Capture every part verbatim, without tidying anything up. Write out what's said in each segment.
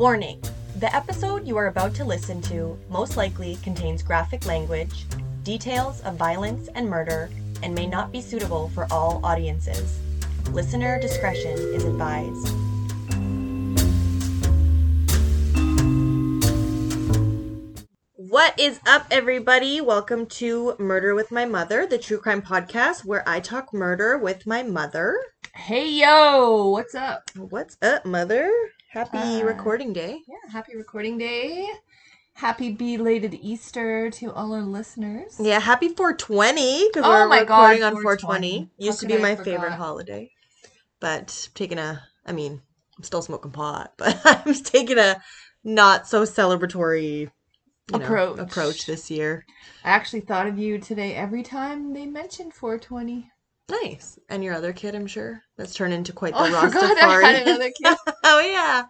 Warning, the episode you are about to listen to most likely contains graphic language, details of violence and murder, and may not be suitable for all audiences. Listener discretion is advised. What is up, everybody? Welcome to Murder with My Mother, the true crime podcast where I talk murder with my mother. Hey, yo! What's up? What's up, mother? Happy uh, recording day. Yeah, happy recording day. Happy belated Easter to all our listeners. Yeah, happy four twenty, because oh we're recording God, on four twenty. Used to be I my forgot. favorite holiday. But taking a, I mean, I'm still smoking pot, but I'm taking a not so celebratory You know, approach. approach this year. I actually thought of you today every time they mentioned four twenty. Nice. And your other kid, I'm sure. That's turned into quite the oh, Rastafari. God, I had another kid. Oh, yeah.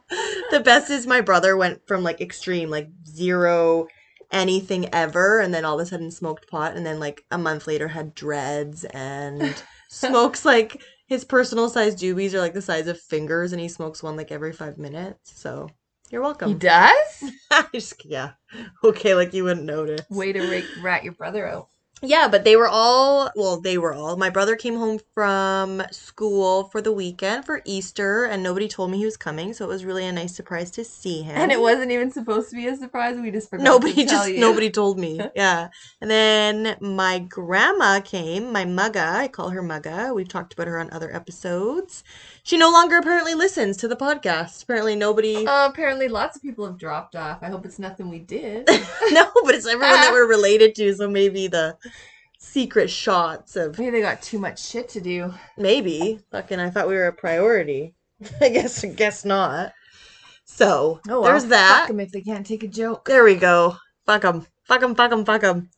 The best is my brother went from, like, extreme, like, zero anything ever, and then all of a sudden smoked pot, and then, like, a month later had dreads and smokes, like, his personal size doobies are, like, the size of fingers, and he smokes one, like, every five minutes, so... You're welcome. He does? Just, yeah. Okay, like you wouldn't notice. Way to rake, rat your brother out. Yeah, but they were all, well, they were all. My brother came home from school for the weekend for Easter, and nobody told me he was coming, so it was really a nice surprise to see him. And it wasn't even supposed to be a surprise. We just forgot nobody to tell just, you. Nobody told me, yeah. And then my grandma came, my mugga. I call her mugga. We've talked about her on other episodes. She no longer apparently listens to the podcast. Apparently nobody... Uh, apparently lots of people have dropped off. I hope it's nothing we did. No, but it's everyone ah. that we're related to, so maybe the... secret shots of maybe they got too much shit to do. Maybe fucking I thought we were a priority. I guess I guess not. So oh, well, there's that. Fuck them if they can't take a joke. There we go. Fuck them. Fuck them. Fuck them. Fuck them.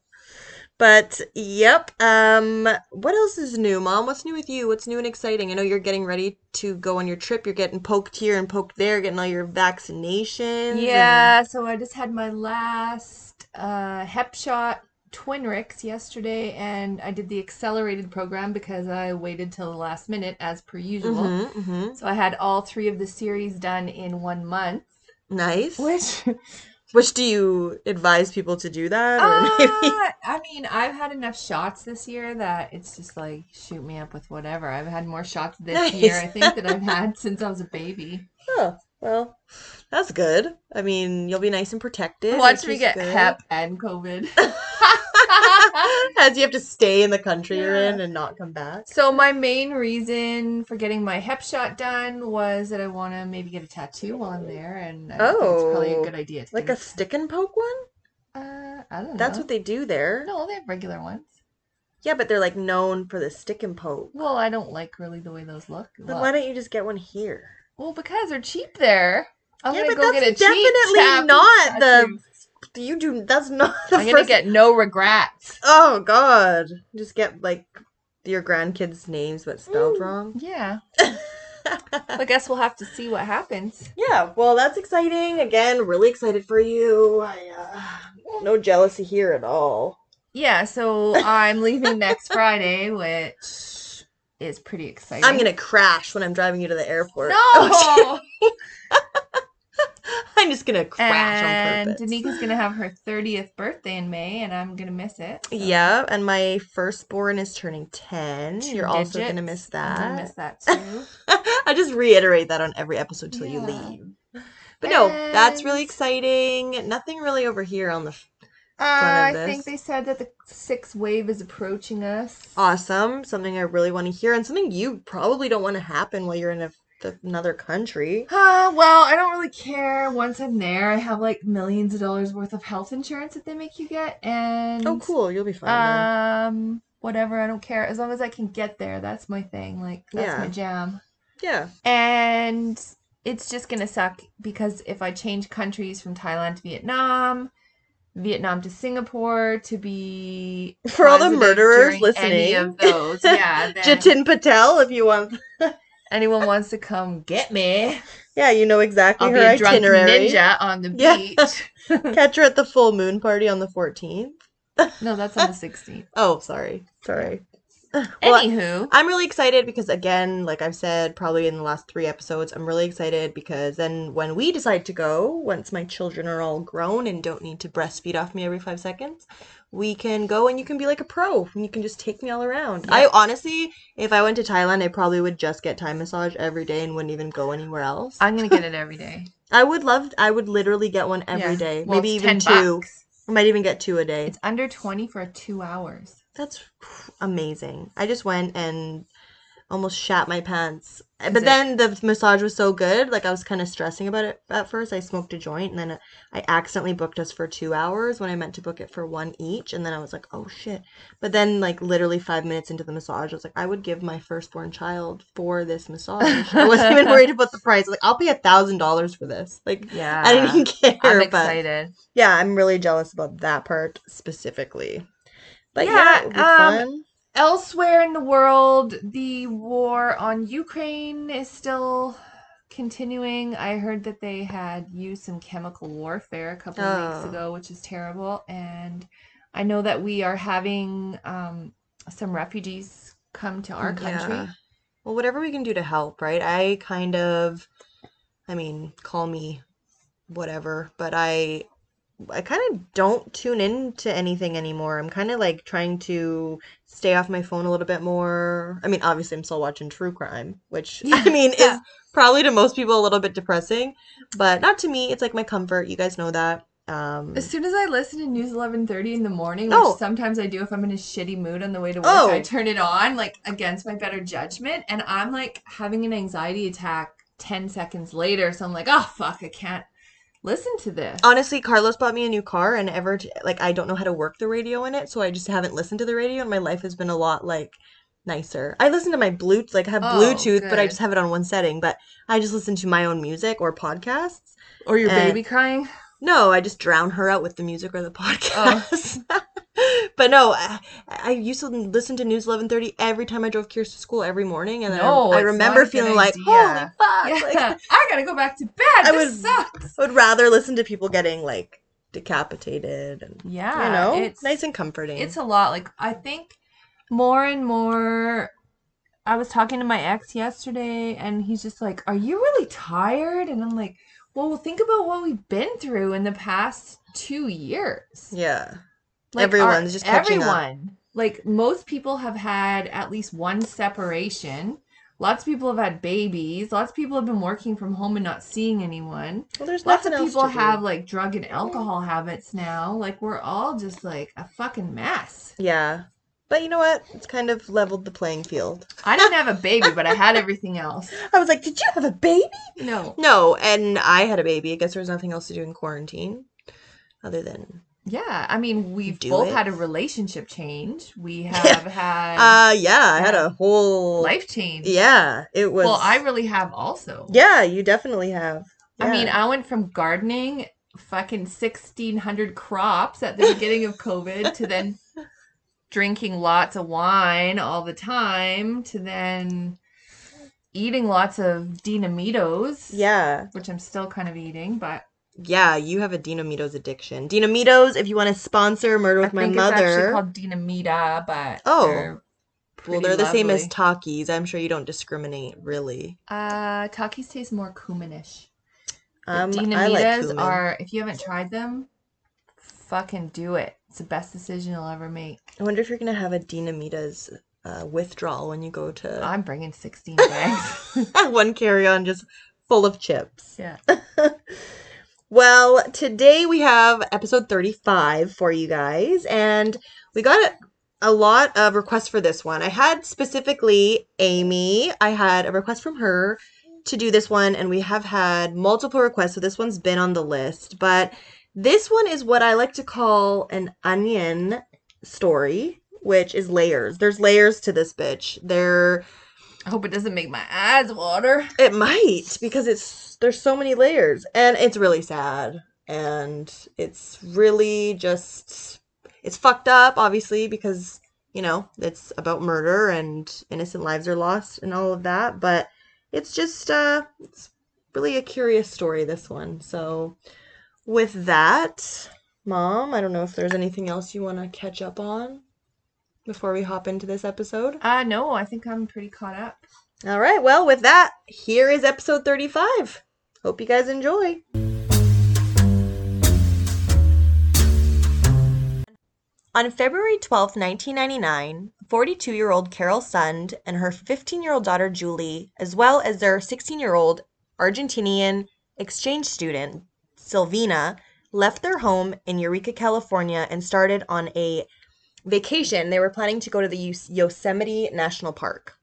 But yep. Um. What else is new, Mom? What's new with you? What's new and exciting? I know you're getting ready to go on your trip. You're getting poked here and poked there. Getting all your vaccinations. Yeah. And... So I just had my last uh, Hep shot. Twinrix yesterday, and I did the accelerated program because I waited till the last minute as per usual. Mm-hmm, mm-hmm. So I had all three of the series done in one month. Nice. Which, which do you advise people to do that? Or uh, maybe... I mean, I've had enough shots this year that it's just like shoot me up with whatever. I've had more shots this nice. year, I think, that I've had since I was a baby. Oh. Well, that's good. I mean, you'll be nice and protected. Watch me get good. Hep and COVID. As you have to stay in the country yeah. you're in and not come back. So my main reason for getting my Hep shot done was that I want to maybe get a tattoo while I'm there. And I oh, think it's probably a good idea. To like a stick and poke one? Uh, I don't know. That's what they do there. No, they have regular ones. Yeah, but they're like known for the stick and poke. Well, I don't like really the way those look. Then well, why don't you just get one here? Well, because they're cheap there. I'm yeah, gonna go get a cheap definitely not the. You do. That's not the I'm first. I'm gonna get no regrets. Oh God! Just get like your grandkids' names, but spelled mm, wrong. Yeah. I guess we'll have to see what happens. Yeah. Well, that's exciting. Again, really excited for you. I, uh, no jealousy here at all. Yeah. So I'm leaving next Friday, which. Is pretty exciting. I'm gonna crash when I'm driving you to the airport. No, oh, I'm just gonna crash and on purpose. And Danica's gonna have her thirtieth birthday in May, and I'm gonna miss it. So. Yeah, and my firstborn is turning ten. Two You're digits. Also gonna miss that. I'm gonna miss that too. I just reiterate that on every episode till yeah. you leave. But and... no, that's really exciting. Nothing really over here on the. Uh, I think they said that the sixth wave is approaching us. Awesome. Something I really want to hear and something you probably don't want to happen while you're in a, another country. Uh, well, I don't really care. Once I'm there, I have like millions of dollars worth of health insurance that they make you get. And oh, cool. You'll be fine. Um, then. Whatever. I don't care. As long as I can get there. That's my thing. Like, that's yeah. my jam. Yeah. And it's just going to suck because if I change countries from Thailand to Vietnam... Vietnam to Singapore to be for all the murderers listening. Any of those, yeah. Then... Jatin Patel, if you want, anyone wants to come get me. Yeah, you know exactly I'll her be a itinerary. Drunk ninja on the beach. Yeah. Catch her at the full moon party on the fourteenth. No, that's on the sixteenth. Oh, sorry, sorry. Well, anywho, I'm really excited because, again, like I've said probably in the last three episodes, I'm really excited because then when we decide to go, once my children are all grown and don't need to breastfeed off me every five seconds, we can go and you can be like a pro and you can just take me all around. Yeah. I honestly, if I went to Thailand, I probably would just get Thai massage every day and wouldn't even go anywhere else. I'm going to get it every day. I would love, I would literally get one every yeah. day. Well, maybe even two. Bucks. I might even get two a day. It's under twenty for two hours. That's amazing. I just went and almost shat my pants. Is but it? Then the massage was so good. Like, I was kind of stressing about it at first. I smoked a joint, and then I accidentally booked us for two hours when I meant to book it for one each. And then I was like, oh, shit. But then, like, literally five minutes into the massage, I was like, I would give my firstborn child for this massage. I wasn't even worried about the price. Like, I'll pay a thousand dollars for this. Like, yeah, I didn't even care. I'm excited. But yeah, I'm really jealous about that part specifically. But yeah, yeah it would be um, fun. Elsewhere in the world, the war on Ukraine is still continuing. I heard that they had used some chemical warfare a couple of oh. weeks ago, which is terrible. And I know that we are having um, some refugees come to our country. Yeah. Well, whatever we can do to help, right? I kind of, I mean, call me whatever, but I... I kind of don't tune in to anything anymore. I'm kind of like trying to stay off my phone a little bit more. I mean, obviously I'm still watching true crime, which yeah, I mean yeah. is probably to most people a little bit depressing, but not to me. It's like my comfort. You guys know that. Um, as soon as I listen to News eleven thirty in the morning, which oh. sometimes I do if I'm in a shitty mood on the way to work, oh. I turn it on like against my better judgment, and I'm like having an anxiety attack ten seconds later. So I'm like, oh fuck, I can't listen to this. Honestly, Carlos bought me a new car, and ever t- like I don't know how to work the radio in it, so I just haven't listened to the radio, and my life has been a lot like nicer. I listen to my Bluetooth, like I have oh, Bluetooth, good. But I just have it on one setting. But I just listen to my own music or podcasts. Or your and- baby crying? No, I just drown her out with the music or the podcast. Oh. But no, I, I used to listen to News eleven thirty every time I drove Kirsten to school every morning, and no, I, I remember feeling like, idea. Holy fuck, yeah. like, I gotta go back to bed, I this would, sucks. I would rather listen to people getting, like, decapitated, and, yeah, you know, it's nice and comforting. It's a lot, like, I think more and more, I was talking to my ex yesterday, and he's just like, are you really tired? And I'm like, well, well think about what we've been through in the past two years. Yeah. Like everyone's our, just catching everyone. Up. Like, most people have had at least one separation. Lots of people have had babies. Lots of people have been working from home and not seeing anyone. Well, there's lots of people have, do. like, drug and alcohol habits now. Like, we're all just, like, a fucking mess. Yeah. But you know what? It's kind of leveled the playing field. I didn't have a baby, but I had everything else. I was like, did you have a baby? No. No, and I had a baby. I guess there was nothing else to do in quarantine other than... Yeah, I mean, we've Do both it. had a relationship change. We have had... Uh, yeah, I had a whole... Life change. Yeah, it was... Well, I really have also. Yeah, you definitely have. Yeah. I mean, I went from gardening fucking sixteen hundred crops at the beginning of COVID to then drinking lots of wine all the time to then... eating lots of Dinamitos. Yeah. Which I'm still kind of eating, but... Yeah, you have a Dinamitos addiction. Dinamitos, if you want to sponsor Murder With My Mother. I think it's actually called Dinamita, but oh, they're well, they're lovely. The same as Takis. I'm sure you don't discriminate, really. Uh, Takis taste more cuminish. Um, Dinamitas like cumin. Are, if you haven't tried them, fucking do it. It's the best decision you'll ever make. I wonder if you're going to have a Dinamitas uh, withdrawal when you go to... I'm bringing sixteen bags. One carry-on just full of chips. Yeah. Well, today we have episode thirty-five for you guys, and we got a, a lot of requests for this one. I had specifically Amy, I had a request from her to do this one, and we have had multiple requests, so this one's been on the list. But this one is what I like to call an onion story, which is layers. There's layers to this bitch. There. I hope it doesn't make my eyes water. It might, because it's... There's so many layers, and it's really sad, and it's really just, it's fucked up, obviously, because, you know, it's about murder and innocent lives are lost and all of that, but it's just, uh, it's really a curious story, this one. So with that, Mom, I don't know if there's anything else you want to catch up on. before we hop into this episode? Uh, no, I think I'm pretty caught up. All right, well, with that, here is episode thirty-five. Hope you guys enjoy. On February twelfth, nineteen ninety-nine, forty-two-year-old Carole Sund and her fifteen-year-old daughter Juli, as well as their sixteen-year-old Argentinian exchange student Silvina, left their home in Eureka, California, and started on a vacation. They were planning to go to the Yosemite National Park.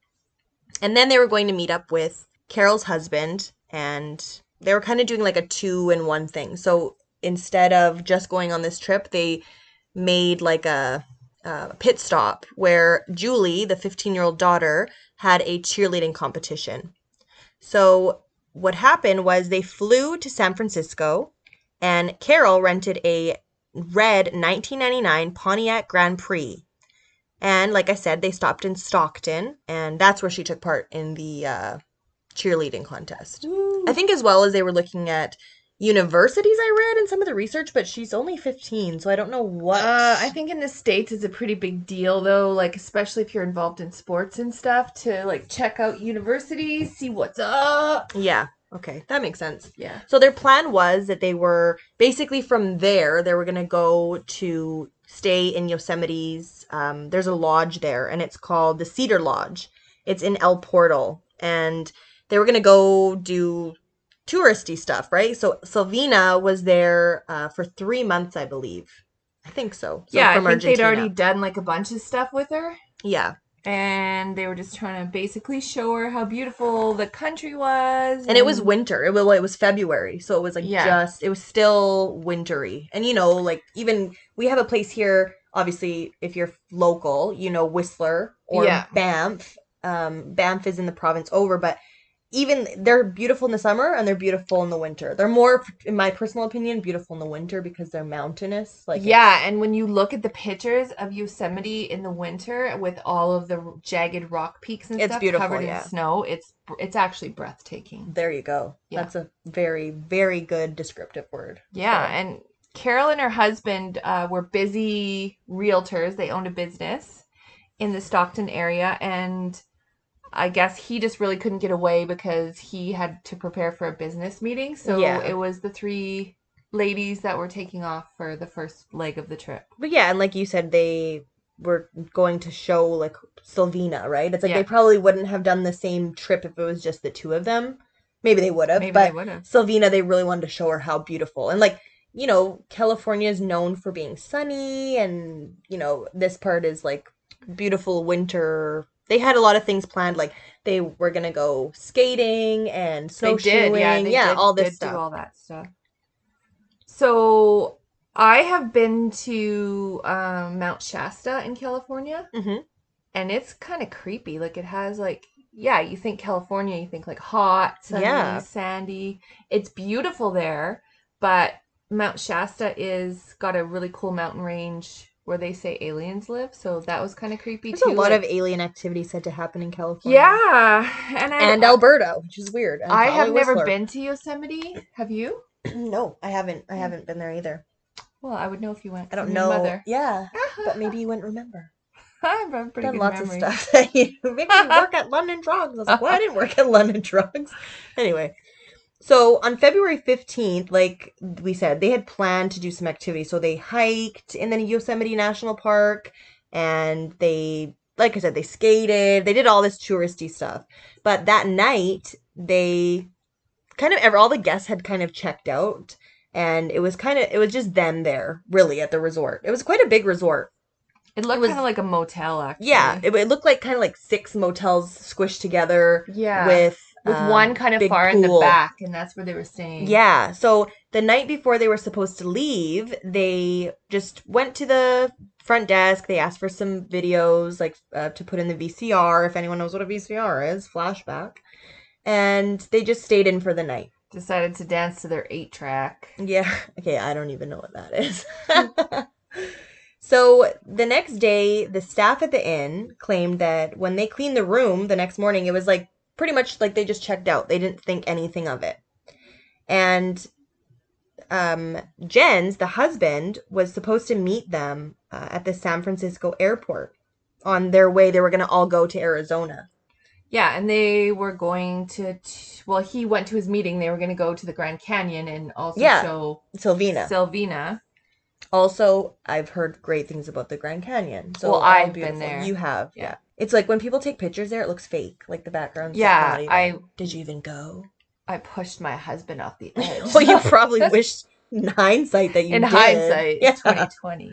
And then they were going to meet up with Carole's husband, and they were kind of doing like a two-in-one thing. So instead of just going on this trip, they made like a, a pit stop where Juli, the fifteen-year-old daughter, had a cheerleading competition. So what happened was they flew to San Francisco, and Carole rented a red nineteen ninety-nine Pontiac Grand Prix. And like I said, they stopped in Stockton, and that's where she took part in the uh, cheerleading contest. Ooh. I think as well as they were looking at universities, I read in some of the research, but she's only fifteen, so I don't know what. Uh, I think in the States it's a pretty big deal, though, like especially if you're involved in sports and stuff, to like check out universities, see what's up. Yeah. Okay, that makes sense. Yeah. So their plan was that they were, basically from there, they were going to go to stay in Yosemite's, um, there's a lodge there, and it's called the Cedar Lodge. It's in El Portal, and they were going to go do touristy stuff, right? So Silvina was there uh, for three months, I believe. I think so. so yeah, from I think Argentina. They'd already done like a bunch of stuff with her. Yeah. And they were just trying to basically show her how beautiful the country was. And, and it was winter. It was, well, it was February. So it was like yeah. just, it was still wintry. And, you know, like even we have a place here, obviously, if you're local, you know, Whistler or yeah. Banff. Um, Banff is in the province over, but even they're beautiful in the summer and they're beautiful in the winter. They're more, in my personal opinion, beautiful in the winter because they're mountainous. Like yeah, and when you look at the pictures of Yosemite in the winter with all of the jagged rock peaks and it's stuff beautiful, covered yeah. in snow, it's it's actually breathtaking. There you go. Yeah. That's a very, very good descriptive word. Yeah, so. And Carole and her husband uh, were busy realtors. They owned a business in the Stockton area, and I guess he just really couldn't get away because he had to prepare for a business meeting. So yeah. It was the three ladies that were taking off for the first leg of the trip. But yeah, and like you said, they were going to show like Silvina, right? It's like yeah. they probably wouldn't have done the same trip if it was just the two of them. Maybe they would have. Maybe they would have. Silvina, they really wanted to show her how beautiful. And like, you know, California is known for being sunny, and, you know, this part is like beautiful winter. They had a lot of things planned, like they were going to go skating and snowshoeing. They did, yeah, they yeah did, all this stuff. Do all that stuff. So I have been to um, Mount Shasta in California, mm-hmm. and it's kind of creepy. Like it has like, yeah, you think California, you think like hot, sunny, yeah. sandy. It's beautiful there, but Mount Shasta is got a really cool mountain range where they say aliens live, so that was kind of creepy. There's too. There's a lot like, of alien activity said to happen in California. Yeah, and I, and Alberta, which is weird. And I have never Whistler. been to Yosemite. Have you? No, I haven't. I haven't been there either. Well, I would know if you went. I don't know. Mother. Yeah, but maybe you wouldn't remember. I've done pretty good lots memory. Of stuff. That you, maybe you work at London Drugs. I was like, well, I didn't work at London Drugs. Anyway. So on February fifteenth, like we said, they had planned to do some activity. So they hiked in the Yosemite National Park, and they, like I said, they skated. They did all this touristy stuff. But that night, they kind of, all the guests had kind of checked out, and it was kind of, it was just them there, really, at the resort. It was quite a big resort. It looked kind of like a motel, actually. Yeah, it, it looked like kind of like six motels squished together yeah. with... With um, one kind of far pool. In the back, and that's where they were staying. Yeah, so the night before they were supposed to leave, they just went to the front desk. They asked for some videos, like, uh, to put in the V C R, if anyone knows what a V C R is, flashback. And they just stayed in for the night. Decided to dance to their eight-track. Yeah, okay, I don't even know what that is. So the next day, the staff at the inn claimed that when they cleaned the room the next morning, it was like, pretty much like they just checked out. They didn't think anything of it. And um, Jens, the husband, was supposed to meet them uh, at the San Francisco airport. on their way, they were going to all go to Arizona. Yeah, and they were going to, t- well, he went to his meeting. They were going to go to the Grand Canyon and also yeah. show Silvina. Silvina. Also, I've heard great things about the Grand Canyon. So well, I've beautiful. been there. You have, yeah. yeah. It's like when people take pictures there, it looks fake. Like the background. Yeah, not even, I. Did you even go? I pushed my husband off the edge. Well, you probably wished in hindsight that you in did. In hindsight, yeah. twenty twenty.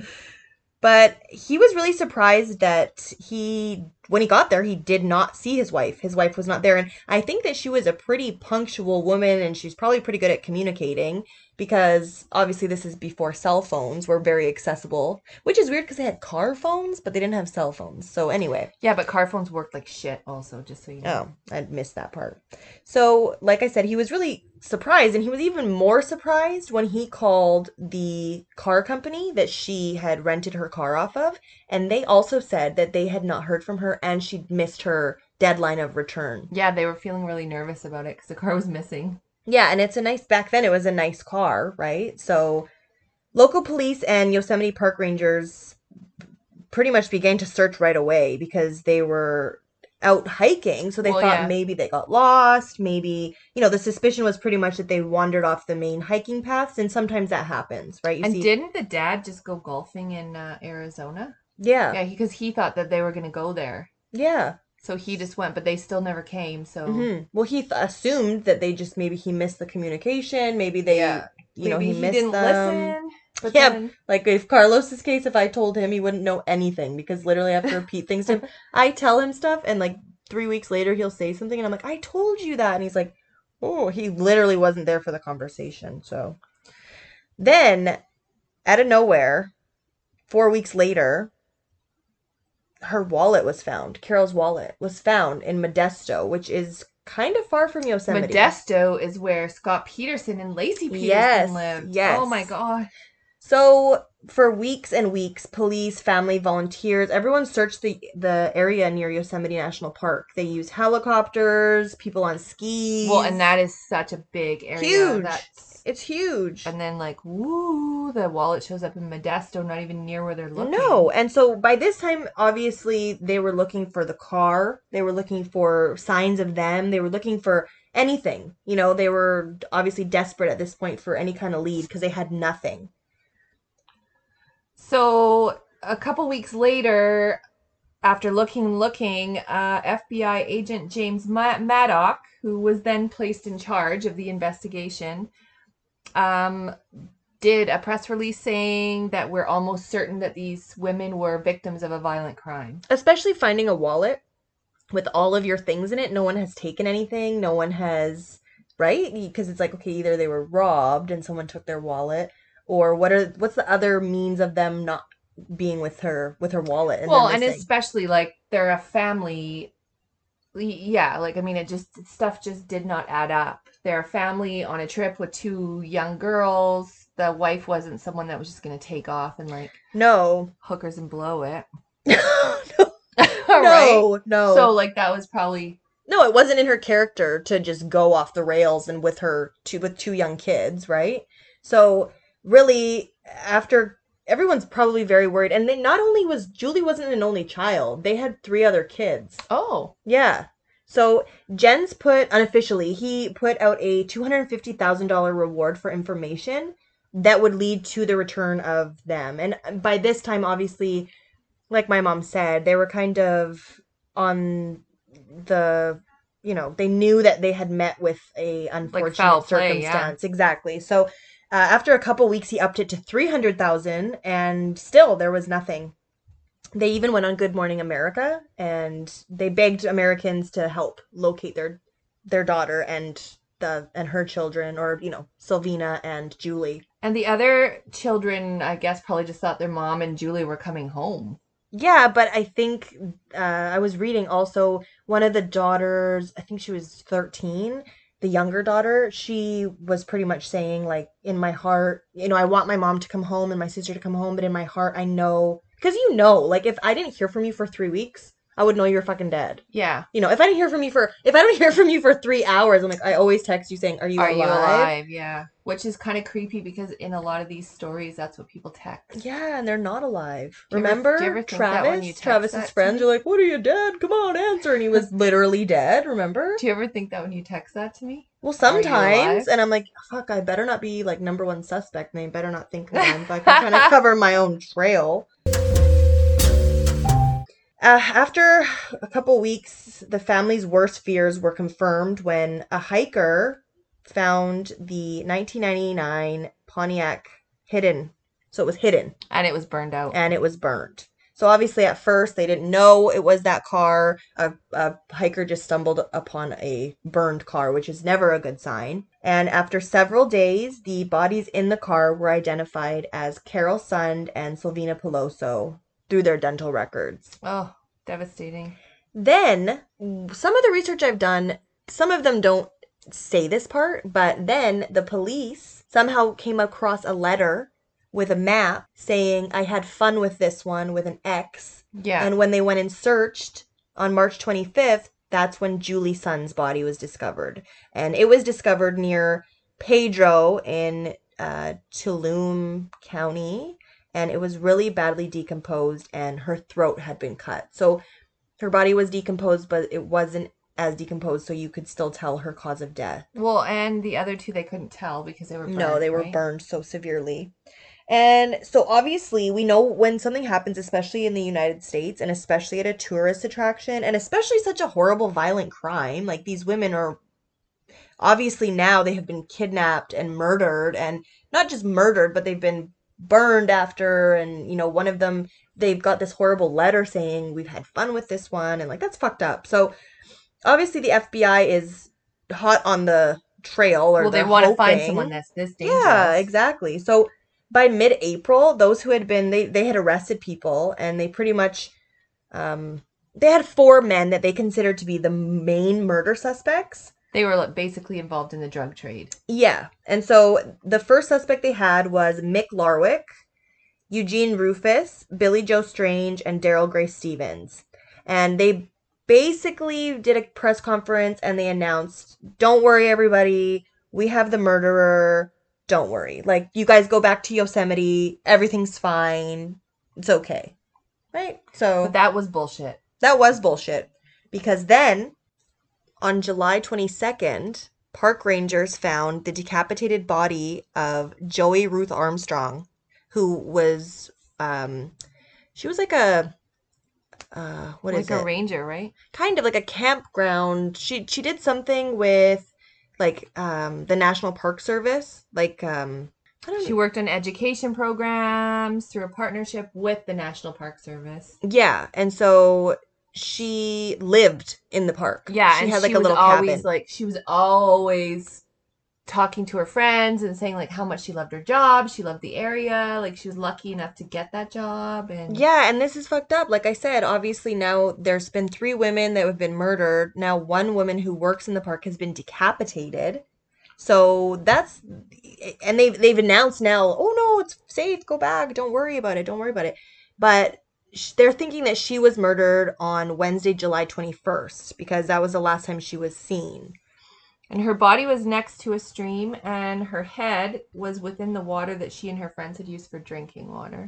But he was really surprised that he, when he got there, he did not see his wife. His wife was not there. And I think that she was a pretty punctual woman, and she's probably pretty good at communicating because obviously this is before cell phones were very accessible, which is weird because they had car phones, but they didn't have cell phones. So anyway. Yeah, but car phones worked like shit also, just so you know. Oh, I'd missed that part. So like I said, he was really surprised, and he was even more surprised when he called the car company that she had rented her car off of, and they also said that they had not heard from her and she'd missed her deadline of return. Yeah, they were feeling really nervous about it because the car was missing. Yeah, and it's a nice, back then it was a nice car, right? So local police and Yosemite park rangers pretty much began to search right away because they were out hiking, so they well, thought yeah. maybe they got lost, maybe, you know, the suspicion was pretty much that they wandered off the main hiking paths, and sometimes that happens, right? You and see... didn't the dad just go golfing in uh, Arizona? Yeah. Yeah, because he, he thought that they were going to go there. Yeah. So he just went, but they still never came, so. Mm-hmm. Well, he th- assumed that they just, maybe he missed the communication, maybe they, yeah. you maybe know, he, he missed didn't them. Listen. But yeah, then... like if Carlos's case, if I told him, he wouldn't know anything because literally I have to repeat things to him. I tell him stuff and like three weeks later he'll say something and I'm like, I told you that. And he's like, oh, he literally wasn't there for the conversation. So then out of nowhere, four weeks later, her wallet was found. Carole's wallet was found in Modesto, which is kind of far from Yosemite. Modesto is where Scott Peterson and Lacey Peterson yes, lived. Yes. Oh my God. So for weeks and weeks, police, family, volunteers, everyone searched the, the area near Yosemite National Park. They used helicopters, people on skis. Well, and that is such a big area. Huge. That's... It's huge. And then like, woo, the wallet shows up in Modesto, not even near where they're looking. No. And so by this time, obviously, they were looking for the car. They were looking for signs of them. They were looking for anything. You know, they were obviously desperate at this point for any kind of lead because they had nothing. So a couple weeks later, after looking, looking, uh, F B I agent James Maddock, who was then placed in charge of the investigation, um, did a press release saying that we're almost certain that these women were victims of a violent crime. Especially finding a wallet with all of your things in it. No one has taken anything. No one has, right? Because it's like, okay, either they were robbed and someone took their wallet. Or what are what's the other means of them not being with her with her wallet? And well, and especially like they're a family, yeah. Like I mean, it just stuff just did not add up. They're a family on a trip with two young girls. The wife wasn't someone that was just gonna take off and like no hookers and blow it. no, right? no. So like that was probably. No, it wasn't in her character to just go off the rails and with her two with two young kids, right? So. Really, after everyone's probably very worried. And then not only was Juli wasn't an only child, they had three other kids. Oh. Yeah. So Jens put, unofficially, he put out a two hundred fifty thousand dollars reward for information that would lead to the return of them. And by this time, obviously, like my mom said, they were kind of on the... You know, they knew that they had met with a unfortunate like foul play, circumstance. Yeah. Exactly. So... Uh, after a couple weeks, he upped it to three hundred thousand dollars, and still there was nothing. They even went on Good Morning America, and they begged Americans to help locate their their daughter and the and her children, or, you know, Silvina and Juli. And the other children, I guess, probably just thought their mom and Juli were coming home. Yeah, but I think uh, I was reading also one of the daughters, I think she was thirteen, the younger daughter, she was pretty much saying, like, in my heart, you know, I want my mom to come home and my sister to come home, but in my heart, I know, because you know, like, if I didn't hear from you for three weeks, I would know you're fucking dead. Yeah. You know, if I didn't hear from you for if I don't hear from you for three hours, I'm like, I always text you saying, "Are you Are alive?" Are you alive? Yeah. Which is kind of creepy because in a lot of these stories, that's what people text. Yeah, and they're not alive. Do Remember you ever, do you ever Travis? Travis's friends are like, "What are you dead? Come on, answer!" And he was literally dead. Remember? Do you ever think that when you text that to me? Well, sometimes, and I'm like, fuck, I better not be like number one suspect. And they better not think that I'm fucking trying to cover my own trail. Uh, after a couple weeks, the family's worst fears were confirmed when a hiker found the nineteen ninety-nine Pontiac hidden. So it was hidden. And it was burned out. And it was burnt. So obviously at first they didn't know it was that car. A, a hiker just stumbled upon a burned car, which is never a good sign. And after several days, the bodies in the car were identified as Carole Sund and Silvina Pelosso through their dental records. Oh, devastating. Then, some of the research I've done, some of them don't say this part, but then the police somehow came across a letter with a map saying, "I had fun with this one," with an X. Yeah. And when they went and searched on March twenty-fifth, that's when Juli Sund's body was discovered. And it was discovered near Pedro in uh, Tulum County. And it was really badly decomposed, and her throat had been cut. So her body was decomposed, but it wasn't as decomposed, so you could still tell her cause of death. Well, and the other two, they couldn't tell because they were burned. No, they were right? burned so severely. And so obviously, we know when something happens, especially in the United States, and especially at a tourist attraction, and especially such a horrible, violent crime, like these women are... Obviously now they have been kidnapped and murdered, and not just murdered, but they've been... burned after, and you know, one of them, they've got this horrible letter saying, "We've had fun with this one," and like, that's fucked up. So obviously the F B I is hot on the trail, or well, they want hoping. to find someone that's this dangerous. Yeah, exactly. So by mid-April, those who had been, they they had arrested people, and they pretty much um they had four men that they considered to be the main murder suspects. They were basically involved in the drug trade. Yeah. And so the first suspect they had was Mick Larwick, Eugene Rufus, Billy Joe Strange, and Daryl Gray Stevens. And they basically did a press conference, and they announced, "Don't worry, everybody. We have the murderer. Don't worry. Like, you guys go back to Yosemite. Everything's fine. It's okay." Right? So but that was bullshit. That was bullshit. Because then... on July twenty-second, park rangers found the decapitated body of Joie Ruth Armstrong, who was, um, she was like a, uh, what like is it? Like a ranger, right? Kind of like a campground. She she did something with, like, um, the National Park Service. Like, um, I don't know. She worked on education programs through a partnership with the National Park Service. Yeah, and so... she lived in the park. Yeah, she and had like she a little always, cabin. Like she was always talking to her friends and saying like how much she loved her job, she loved the area, like she was lucky enough to get that job. And yeah, and this is fucked up. Like I said, obviously now there's been three women that have been murdered. Now one woman who works in the park has been decapitated. So that's, and they've they've announced now, "Oh no, it's safe. Go back. Don't worry about it. Don't worry about it." But they're thinking that she was murdered on Wednesday, July twenty-first, because that was the last time she was seen. And her body was next to a stream, and her head was within the water that she and her friends had used for drinking water.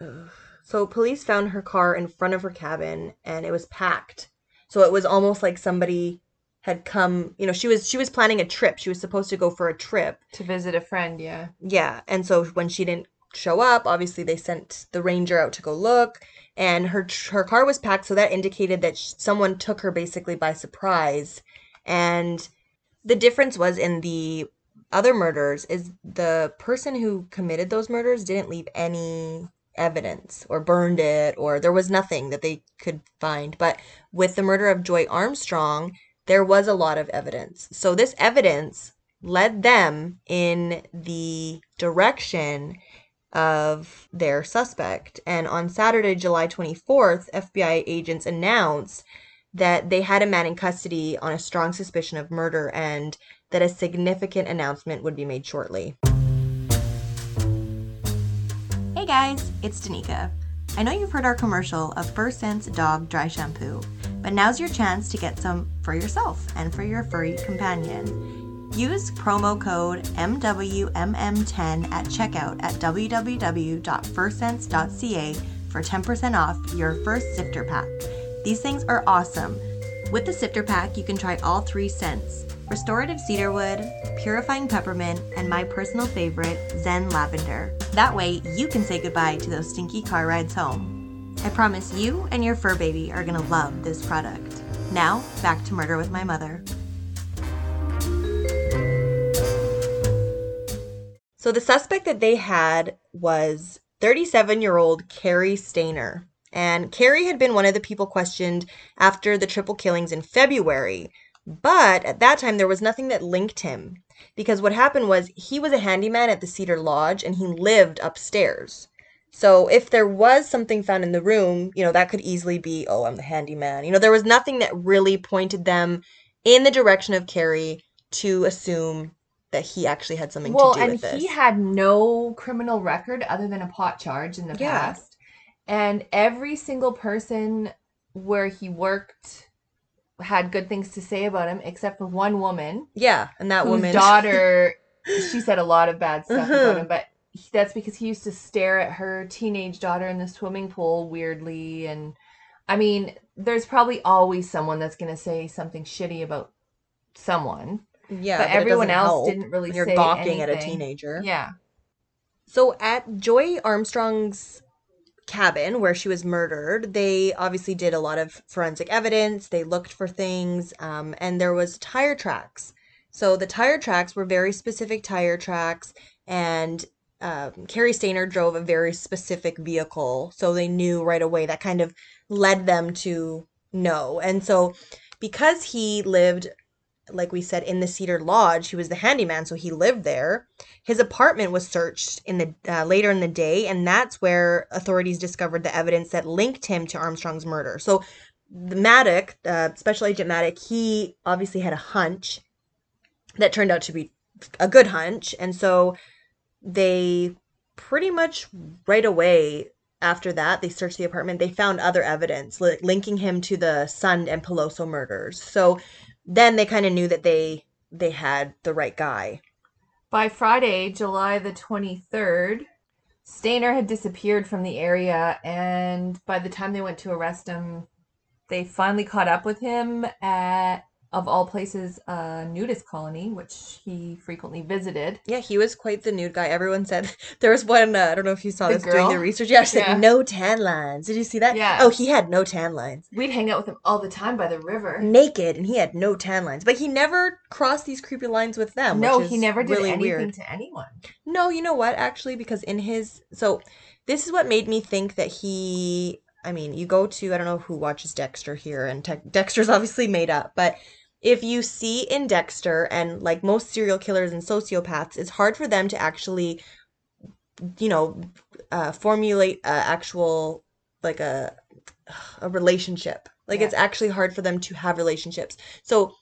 Ugh. So police found her car in front of her cabin, and it was packed. So it was almost like somebody had come, you know, she was she was planning a trip. She was supposed to go for a trip. To visit a friend, yeah. Yeah, and so when she didn't show up, obviously they sent the ranger out to go look, and her her car was packed, so that indicated that she, someone took her basically by surprise. And the difference was in the other murders is the person who committed those murders didn't leave any evidence or burned it, or there was nothing that they could find. But with the murder of Joy Armstrong, there was a lot of evidence. So this evidence led them in the direction of their suspect. And on Saturday, July twenty-fourth, F B I agents announced that they had a man in custody on a strong suspicion of murder, and that a significant announcement would be made shortly. Hey guys, it's Danica. I know you've heard our commercial of Fur Sense Dog Dry Shampoo, but now's your chance to get some for yourself and for your furry companion. Use promo code M W M M ten at checkout at w w w dot fur sense dot c a for ten percent off your first sifter pack. These things are awesome. With the sifter pack, you can try all three scents: restorative cedarwood, purifying peppermint, and my personal favorite, Zen lavender. That way, you can say goodbye to those stinky car rides home. I promise you and your fur baby are gonna love this product. Now, back to Murder with My Mother. So the suspect that they had was thirty-seven-year-old Cary Stayner. And Cary had been one of the people questioned after the triple killings in February. But at that time, there was nothing that linked him, because what happened was he was a handyman at the Cedar Lodge and he lived upstairs. So if there was something found in the room, you know, that could easily be, oh, I'm the handyman. You know, there was nothing that really pointed them in the direction of Cary to assume that he actually had something well, to do with this. Well, and he had no criminal record other than a pot charge in the yeah. past. And every single person where he worked had good things to say about him, except for one woman. Yeah, and that woman's daughter, she said a lot of bad stuff uh-huh. about him, but he, that's because he used to stare at her teenage daughter in the swimming pool weirdly. And I mean, there's probably always someone that's going to say something shitty about someone. Yeah, but, but everyone else didn't really say anything. You're gawking at a teenager. Yeah. So at Joie Armstrong's cabin where she was murdered, they obviously did a lot of forensic evidence. They looked for things, um, and there was tire tracks. So the tire tracks were very specific tire tracks, and um, Cary Stayner drove a very specific vehicle, so they knew right away. That kind of led them to know. And so because he lived, like we said, in the Cedar Lodge, he was the handyman, so he lived there. His apartment was searched in the uh, later in the day, and that's where authorities discovered the evidence that linked him to Armstrong's murder. So Maddock, uh, Special Agent Maddock, he obviously had a hunch that turned out to be a good hunch, and so they pretty much right away after that, they searched the apartment. They found other evidence li- linking him to the Sund and Pelosso murders. So then they kind of knew that they they had the right guy. By Friday, July the twenty-third, Stayner had disappeared from the area, and by the time they went to arrest him, they finally caught up with him at, of all places, a nudist colony, which he frequently visited. Yeah, he was quite the nude guy. Everyone said, there was one, uh, I don't know if you saw the this girl. During the research. Yeah, she said, yeah. no tan lines. Did you see that? Yeah. Oh, he had no tan lines. We'd hang out with him all the time by the river. Naked, and he had no tan lines. But he never crossed these creepy lines with them, no, which is he never did really anything weird. To anyone. No, you know what, actually, because in his, so this is what made me think that he, I mean, you go to, I don't know who watches Dexter here, and te- Dexter's obviously made up, but if you see in Dexter, and like most serial killers and sociopaths, it's hard for them to actually, you know, uh, formulate a actual, like a, a relationship. Like, yeah. It's actually hard for them to have relationships. So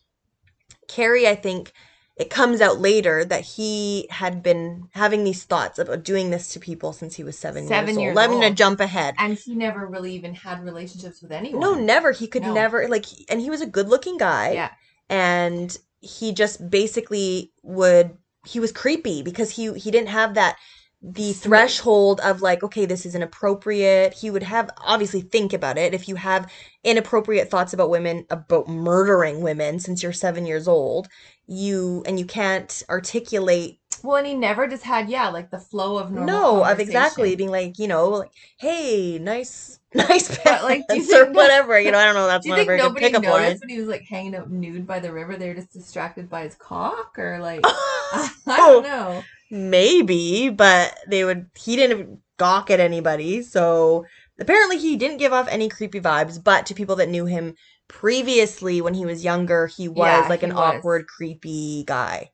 Cary, I think, it comes out later that he had been having these thoughts about doing this to people since he was seven, seven years, years old. Let me jump ahead. And he never really even had relationships with anyone. No, never. He could no. never, like, and he was a good-looking guy. Yeah. And he just basically would, he was creepy because he, he didn't have that, the threshold of like, okay, this is inappropriate. He would have, obviously think about it. If you have inappropriate thoughts about women, about murdering women since you're seven years old, you and you can't articulate. Well, and he never just had, yeah, like the flow of normal no, of exactly being like, you know, like, hey, nice, nice pants like, or think, whatever. You know, I don't know. That's do you not think a very nobody good pickup noticed when he was like hanging out nude by the river? They were just distracted by his cock or like, I don't know. Maybe, but they would. He didn't gawk at anybody. So apparently he didn't give off any creepy vibes, but to people that knew him previously, when he was younger, he was yeah, like he an was. awkward, creepy guy.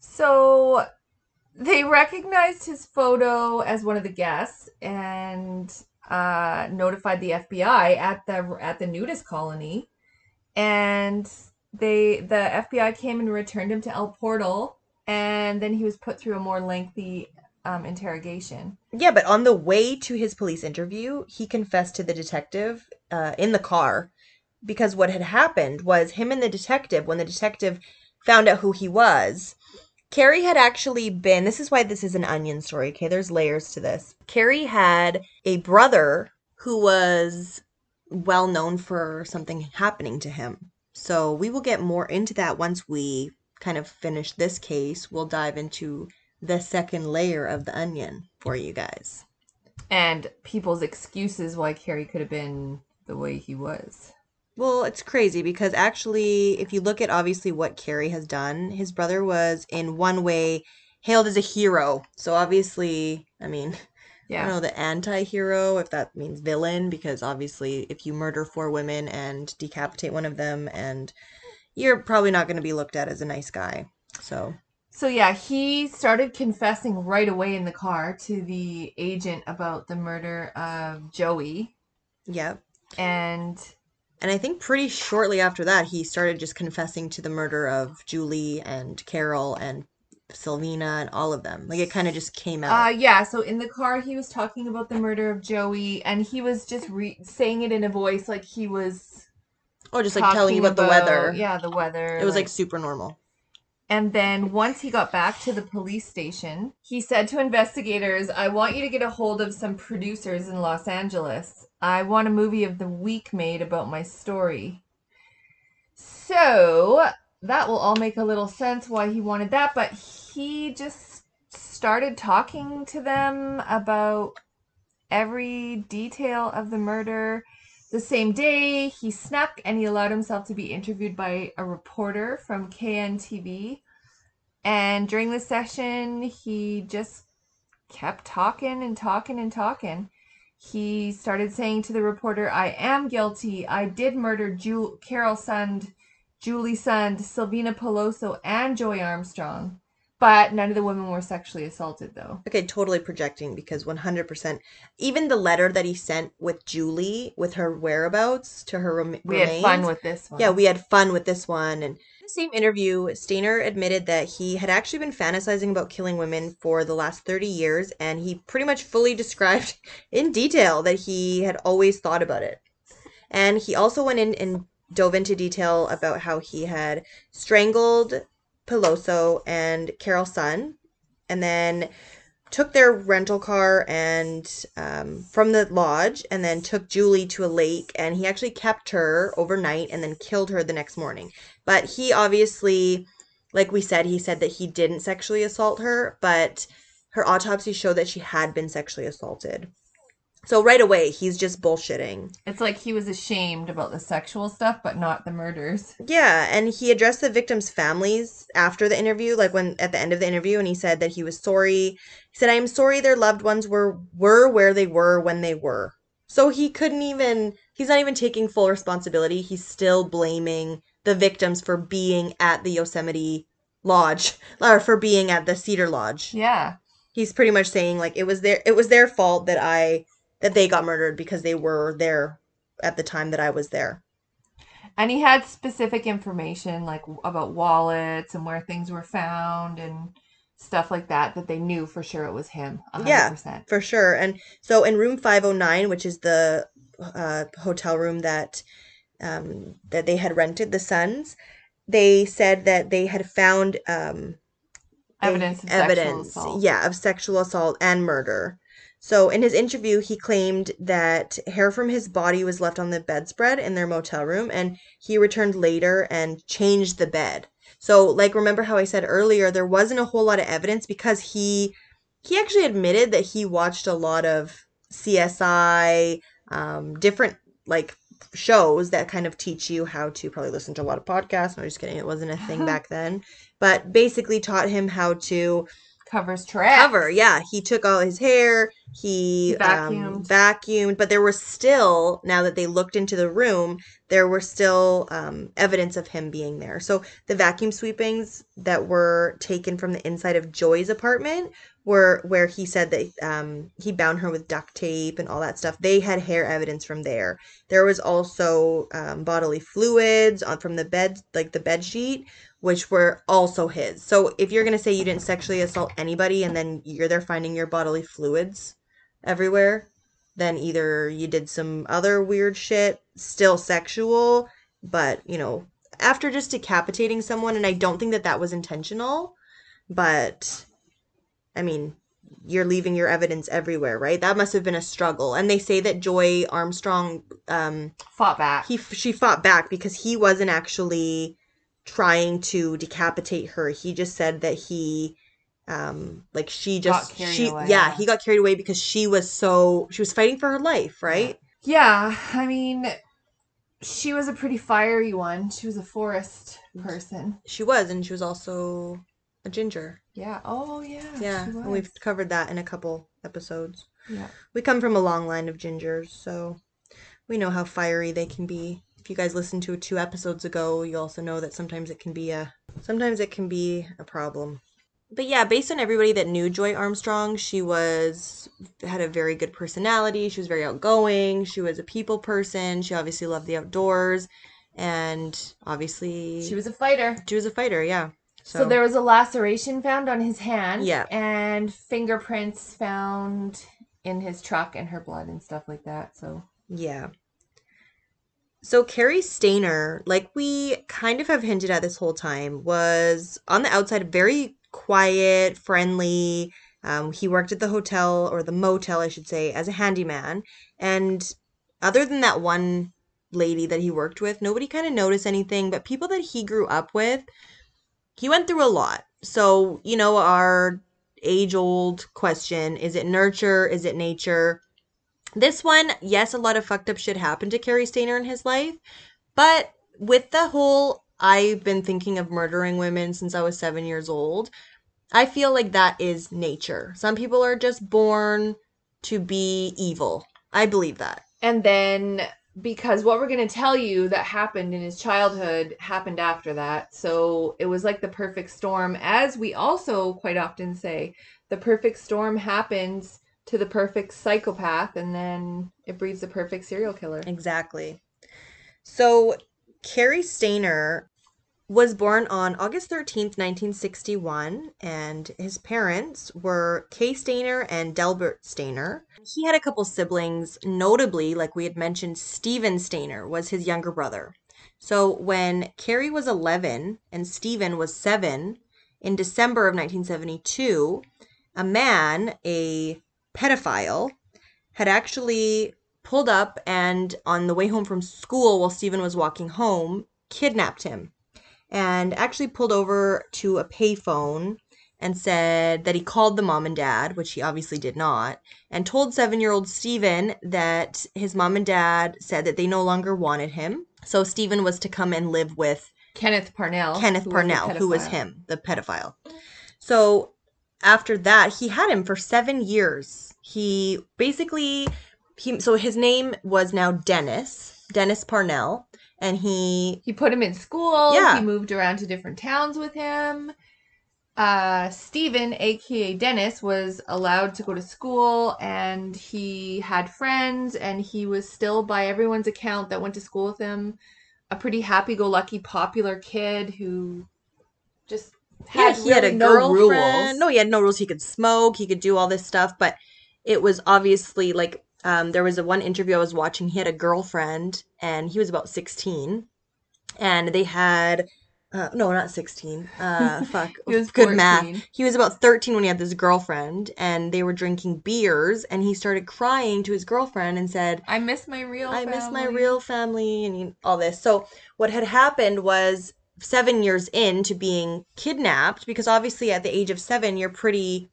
So they recognized his photo as one of the guests and uh, notified the F B I at the at the nudist colony, and they the F B I came and returned him to El Portal, and then he was put through a more lengthy um, interrogation. Yeah, but on the way to his police interview, he confessed to the detective uh, in the car, because what had happened was him and the detective, when the detective found out who he was, Cary had actually been, this is why this is an onion story, okay? There's layers to this. Cary had a brother who was well known for something happening to him. So we will get more into that once we kind of finish this case. We'll dive into the second layer of the onion for you guys. And people's excuses why Cary could have been the way he was. Well, it's crazy because actually, if you look at obviously what Cary has done, his brother was in one way hailed as a hero. So obviously, I mean, yeah. I don't know the anti-hero, if that means villain, because obviously if you murder four women and decapitate one of them, and you're probably not going to be looked at as a nice guy. So, so yeah, he started confessing right away in the car to the agent about the murder of Joie. Yep. And... And I think pretty shortly after that, he started just confessing to the murder of Juli and Carole and Silvina and all of them. Like, it kind of just came out. Uh, yeah, so in the car, he was talking about the murder of Joie, and he was just re- saying it in a voice like he was... Or just, like, telling you about, about the weather. Yeah, the weather. It was, like, like, super normal. And then once he got back to the police station, he said to investigators, I want you to get a hold of some producers in Los Angeles. I want a movie of the week made about my story. So that will all make a little sense why he wanted that, but he just started talking to them about every detail of the murder. The same day, he snuck and he allowed himself to be interviewed by a reporter from K N T V. And during the session, he just kept talking and talking and talking. He started saying to the reporter, I am guilty. I did murder Ju- Carole Sund, Juli Sund, Silvina Pelosso, and Joie Armstrong. But none of the women were sexually assaulted, though. Okay, totally projecting, because one hundred percent. Even the letter that he sent with Juli, with her whereabouts, to her rem- we remains. We had fun with this one. Yeah, we had fun with this one. And in the same interview, Stayner admitted that he had actually been fantasizing about killing women for the last thirty years, and he pretty much fully described in detail that he had always thought about it. And he also went in and dove into detail about how he had strangled Pelosso and Carole Sund, and then took their rental car and um, from the lodge, and then took Juli to a lake, and he actually kept her overnight and then killed her the next morning. But he obviously, like we said, he said that he didn't sexually assault her, but her autopsy showed that she had been sexually assaulted. So right away, he's just bullshitting. It's like he was ashamed about the sexual stuff, but not the murders. Yeah, and he addressed the victims' families after the interview, like when at the end of the interview, and he said that he was sorry. He said, I am sorry their loved ones were, were where they were when they were. So he couldn't even, he's not even taking full responsibility. He's still blaming the victims for being at the Yosemite Lodge, or for being at the Cedar Lodge. Yeah. He's pretty much saying, like, it was their, it was their fault that I... that they got murdered because they were there at the time that I was there. And he had specific information, like, about wallets and where things were found and stuff like that, that they knew for sure it was him, one hundred percent. Yeah, for sure. And so in room five oh nine, which is the uh, hotel room that um, that they had rented, the Sunds, they said that they had found um, evidence, of, evidence sexual yeah, of sexual assault and murder. So in his interview, he claimed that hair from his body was left on the bedspread in their motel room, and he returned later and changed the bed. So, like, remember how I said earlier, there wasn't a whole lot of evidence because he he actually admitted that he watched a lot of C S I, um, different, like, shows that kind of teach you how to probably listen to a lot of podcasts. No, just kidding. It wasn't a thing back then. But basically taught him how to... Covers tracks. Cover, yeah. He took all his hair. He vacuumed. Um, vacuumed. But there were still, now that they looked into the room, there were still um, evidence of him being there. So the vacuum sweepings that were taken from the inside of Joy's apartment were where he said that um, he bound her with duct tape and all that stuff. They had hair evidence from there. There was also um, bodily fluids on, from the bed, like the bed sheet, which were also his. So if you're going to say you didn't sexually assault anybody and then you're there finding your bodily fluids everywhere, then either you did some other weird shit, still sexual, but, you know, after just decapitating someone, and I don't think that that was intentional, but, I mean, you're leaving your evidence everywhere, right? That must have been a struggle. And they say that Joie Armstrong um, fought back. He she fought back because he wasn't actually trying to decapitate her. He just said that he, um, like she just got carried she away. Yeah, he got carried away because she was so she was fighting for her life, right? Yeah, yeah. I mean, she was a pretty fiery one. She was a forest person. She was, and she was also a ginger. Yeah. Oh, yeah. Yeah. And we've covered that in a couple episodes. Yeah. We come from a long line of gingers, so we know how fiery they can be. If you guys listened to two episodes ago, you also know that sometimes it can be a sometimes it can be a problem. But yeah, based on everybody that knew Joie Armstrong, she was had a very good personality. She was very outgoing. She was a people person. She obviously loved the outdoors, and obviously she was a fighter. She was a fighter. Yeah. So. so there was a laceration found on his hand, yeah, and fingerprints found in his truck and her blood and stuff like that. So yeah. So Cary Stayner, like we kind of have hinted at this whole time, was on the outside very quiet, friendly. Um, he worked at the hotel or the motel, I should say, as a handyman, and other than that one lady that he worked with, nobody kind of noticed anything. But people that he grew up with. He went through a lot. So, you know, our age-old question, is it nurture? Is it nature? This one, yes, a lot of fucked up shit happened to Cary Stayner in his life. But with the whole, I've been thinking of murdering women since I was seven years old, I feel like that is nature. Some people are just born to be evil. I believe that. And then, because what we're going to tell you that happened in his childhood happened after that. So it was like the perfect storm. As we also quite often say, the perfect storm happens to the perfect psychopath, and then it breeds the perfect serial killer. Exactly. So Cary Stayner was born on August thirteenth, nineteen sixty-one, and his parents were Kay Stayner and Delbert Stayner. He had a couple siblings, notably, like we had mentioned, Steven Stayner was his younger brother. So when Cary was eleven and Steven was seven, in December of nineteen seventy-two, a man, a pedophile, had actually pulled up and on the way home from school while Steven was walking home, kidnapped him. And actually pulled over to a payphone and said that he called the mom and dad, which he obviously did not, and told seven-year-old Steven that his mom and dad said that they no longer wanted him. So Steven was to come and live with Kenneth Parnell. Kenneth Parnell, who was him, the pedophile. So after that, he had him for seven years. He basically, he, so his name was now Dennis, Dennis Parnell. And he... He put him in school. Yeah. He moved around to different towns with him. Uh, Steven, a k a. Dennis, was allowed to go to school. And he had friends. And he was still, by everyone's account that went to school with him, a pretty happy-go-lucky, popular kid who just had, yeah, he really had a no rules. No, he had no rules. He could smoke. He could do all this stuff. But it was obviously, like... Um, there was a one interview I was watching. He had a girlfriend, and he was about sixteen, and they had uh, no, not sixteen. Uh, fuck, he was good fourteen. Math. He was about thirteen when he had this girlfriend, and they were drinking beers, and he started crying to his girlfriend and said, "I miss my real, I family. miss my real family," and all this. So what had happened was seven years into being kidnapped, because obviously at the age of seven, you're pretty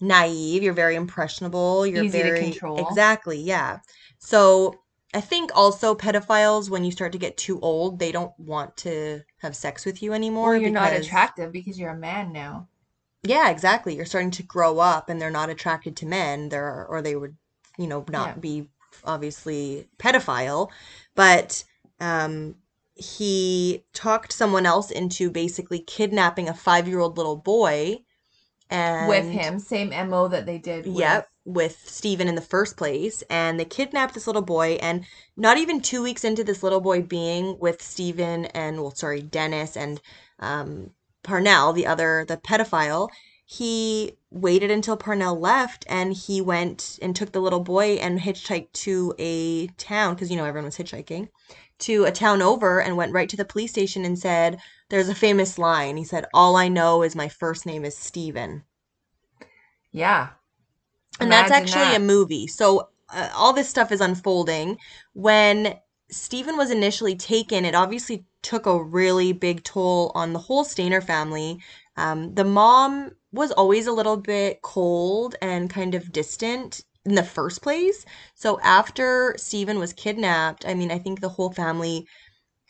naive, you're very impressionable, you're easy very to control. Exactly, yeah. So I think also pedophiles, when you start to get too old, they don't want to have sex with you anymore. Or you're because... not attractive because you're a man now. Yeah, exactly. You're starting to grow up, and they're not attracted to men. They're or they would, you know, not yeah. be obviously pedophile. But um, he talked someone else into basically kidnapping a five-year-old little boy. And with him, same M O that they did with... Yep, with Steven in the first place. And they kidnapped this little boy. And not even two weeks into this little boy being with Steven and, well, sorry, Dennis and um, Parnell, the other, the pedophile, he waited until Parnell left, and he went and took the little boy and hitchhiked to a town, because, you know, everyone was hitchhiking, to a town over, and went right to the police station and said, there's a famous line. He said, all I know is my first name is Steven. Yeah. And that's actually that. a movie. So uh, all this stuff is unfolding. When Steven was initially taken, it obviously took a really big toll on the whole Stayner family. Um, the mom was always a little bit cold and kind of distant in the first place. So after Steven was kidnapped, I mean, I think the whole family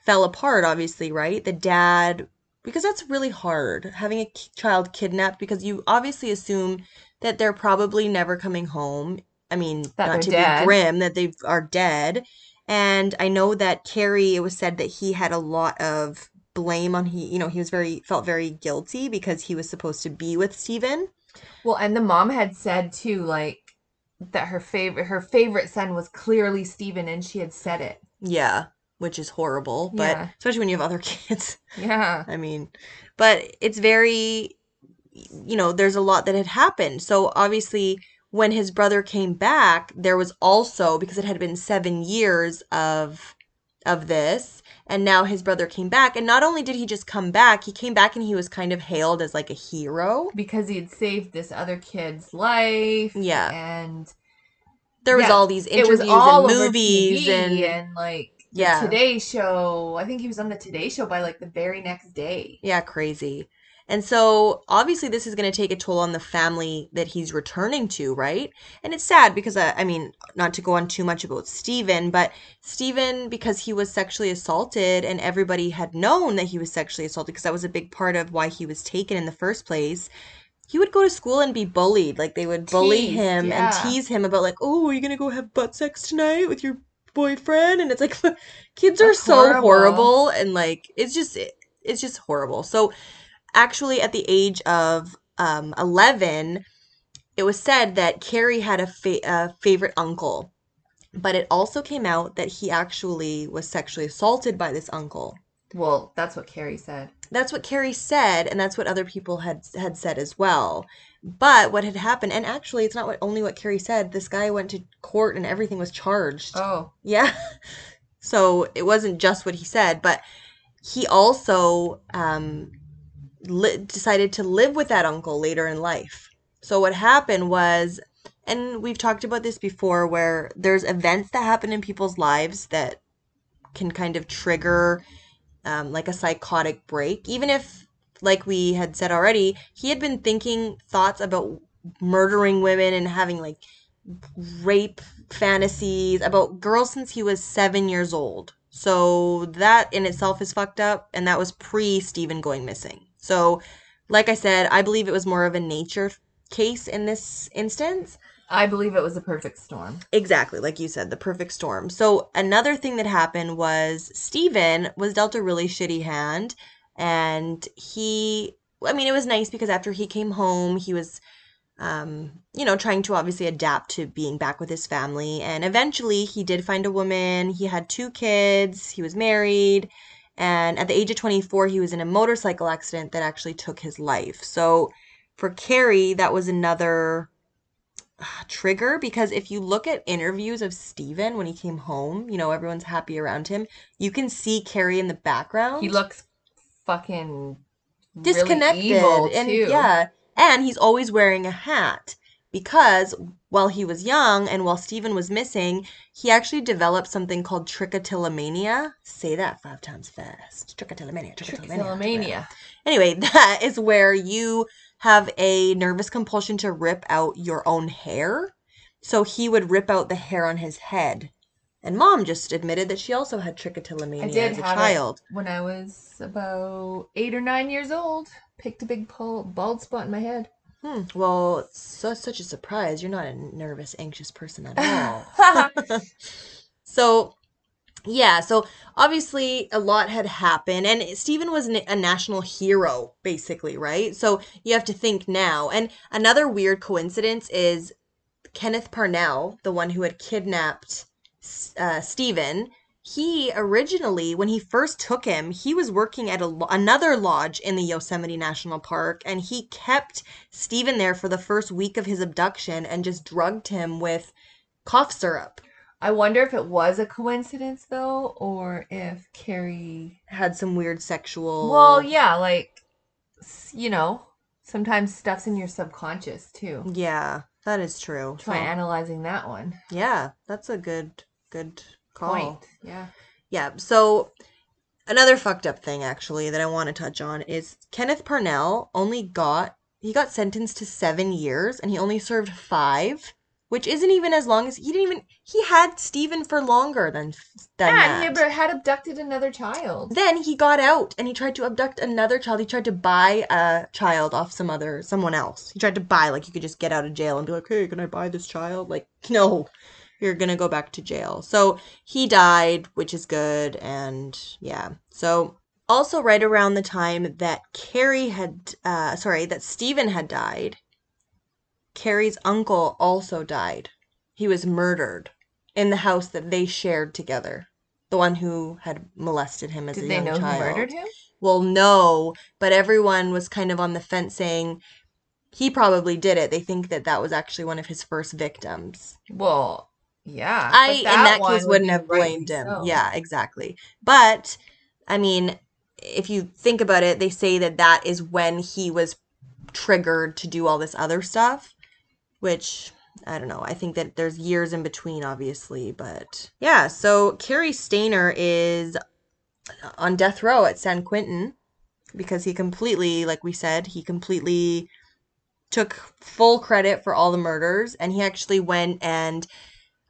fell apart, obviously, right? The dad, because that's really hard, having a child kidnapped, because you obviously assume that they're probably never coming home. I mean, that not to dead. be grim, that they are dead. And I know that Cary, it was said that he had a lot of blame on, he, you know, he was very, felt very guilty because he was supposed to be with Steven. Well, and the mom had said too, like, that her favorite, her favorite son was clearly Steven, and she had said it. Yeah. Which is horrible, but yeah. especially when you have other kids. Yeah. I mean, but it's very, you know, there's a lot that had happened. So obviously when his brother came back, there was also, because it had been seven years of of this, and now his brother came back, and not only did he just come back, he came back and he was kind of hailed as like a hero. Because he had saved this other kid's life. Yeah. And there was yeah, all these interviews all and movies. And, and like, yeah. The Today Show. I think he was on the Today Show by like the very next day. Yeah, crazy. And so obviously this is going to take a toll on the family that he's returning to, right? And it's sad because, uh, I mean, not to go on too much about Steven, but Steven, because he was sexually assaulted and everybody had known that he was sexually assaulted, because that was a big part of why he was taken in the first place, he would go to school and be bullied. Like they would bully Teased, him yeah. and tease him about like, oh, are you going to go have butt sex tonight with your boyfriend? And it's like, kids are That's so horrible. horrible. And like, it's just, it, it's just horrible. So actually, at the age of um, eleven, it was said that Cary had a, fa- a favorite uncle, but it also came out that he actually was sexually assaulted by this uncle. Well, that's what Cary said. That's what Cary said, and that's what other people had had said as well. But what had happened, and actually, it's not what, only what Cary said. This guy went to court, and everything was charged. Oh, yeah. So it wasn't just what he said, but he also. Um, Li- decided to live with that uncle later in life. So what happened was, and we've talked about this before, where there's events that happen in people's lives that can kind of trigger um, like a psychotic break. Even if, like we had said already, he had been thinking thoughts about murdering women and having like rape fantasies about girls since he was seven years old. So that in itself is fucked up, and that was pre-Steven going missing. So, like I said, I believe it was more of a nature case in this instance. I believe it was a perfect storm. Exactly. Like you said, the perfect storm. So, another thing that happened was Steven was dealt a really shitty hand. And he, I mean, it was nice because after he came home, he was, um, you know, trying to obviously adapt to being back with his family. And eventually, he did find a woman. He had two kids. He was married. And at the age of twenty-four, he was in a motorcycle accident that actually took his life. So for Cary, that was another uh, trigger, because if you look at interviews of Steven when he came home, you know, everyone's happy around him. You can see Cary in the background. He looks fucking disconnected. Really evil, and too. Yeah. And he's always wearing a hat. Because while he was young and while Steven was missing, he actually developed something called trichotillomania. Say that five times fast. Trichotillomania. Trichotillomania. trichotillomania. Anyway, that is where you have a nervous compulsion to rip out your own hair. So he would rip out the hair on his head. And Mom just admitted that she also had trichotillomania I did as a have child. It when I was about eight or nine years old, picked a big bald spot in my head. Hmm. Well, it's so, such a surprise. You're not a nervous, anxious person at all. So, yeah. So, obviously, a lot had happened. And Steven was a national hero, basically, right? So, you have to think now. And another weird coincidence is Kenneth Parnell, the one who had kidnapped uh, Steven, he originally, when he first took him, he was working at a, another lodge in the Yosemite National Park, and he kept Steven there for the first week of his abduction and just drugged him with cough syrup. I wonder if it was a coincidence, though, or if Cary had some weird sexual... Well, yeah, like, you know, sometimes stuff's in your subconscious, too. Yeah, that is true. Try so, analyzing that one. Yeah, that's a good, good... Call. Point. Yeah. Yeah. So another fucked up thing actually that I want to touch on is Kenneth Parnell only got he got sentenced to seven years and he only served five, which isn't even as long as he didn't even he had Steven for longer than than yeah, that. Yeah, he had abducted another child. Then he got out and he tried to abduct another child. He tried to buy a child off some other someone else. He tried to buy like you could just get out of jail and be like, "Hey, can I buy this child?" Like, no. You're going to go back to jail. So he died, which is good. And yeah. So also right around the time that Cary had, uh, sorry, that Steven had died, Cary's uncle also died. He was murdered in the house that they shared together. The one who had molested him as Did a young child. Did they know who murdered him? Well, no. But everyone was kind of on the fence saying... He probably did it. They think that that was actually one of his first victims. Well, yeah. I, in that case, wouldn't have blamed him. Yeah, exactly. But, I mean, if you think about it, they say that that is when he was triggered to do all this other stuff, which... I don't know. I think that there's years in between, obviously, but... Yeah, so Cary Stayner is on death row at San Quentin because he completely, like we said, he completely... took full credit for all the murders, and he actually went and,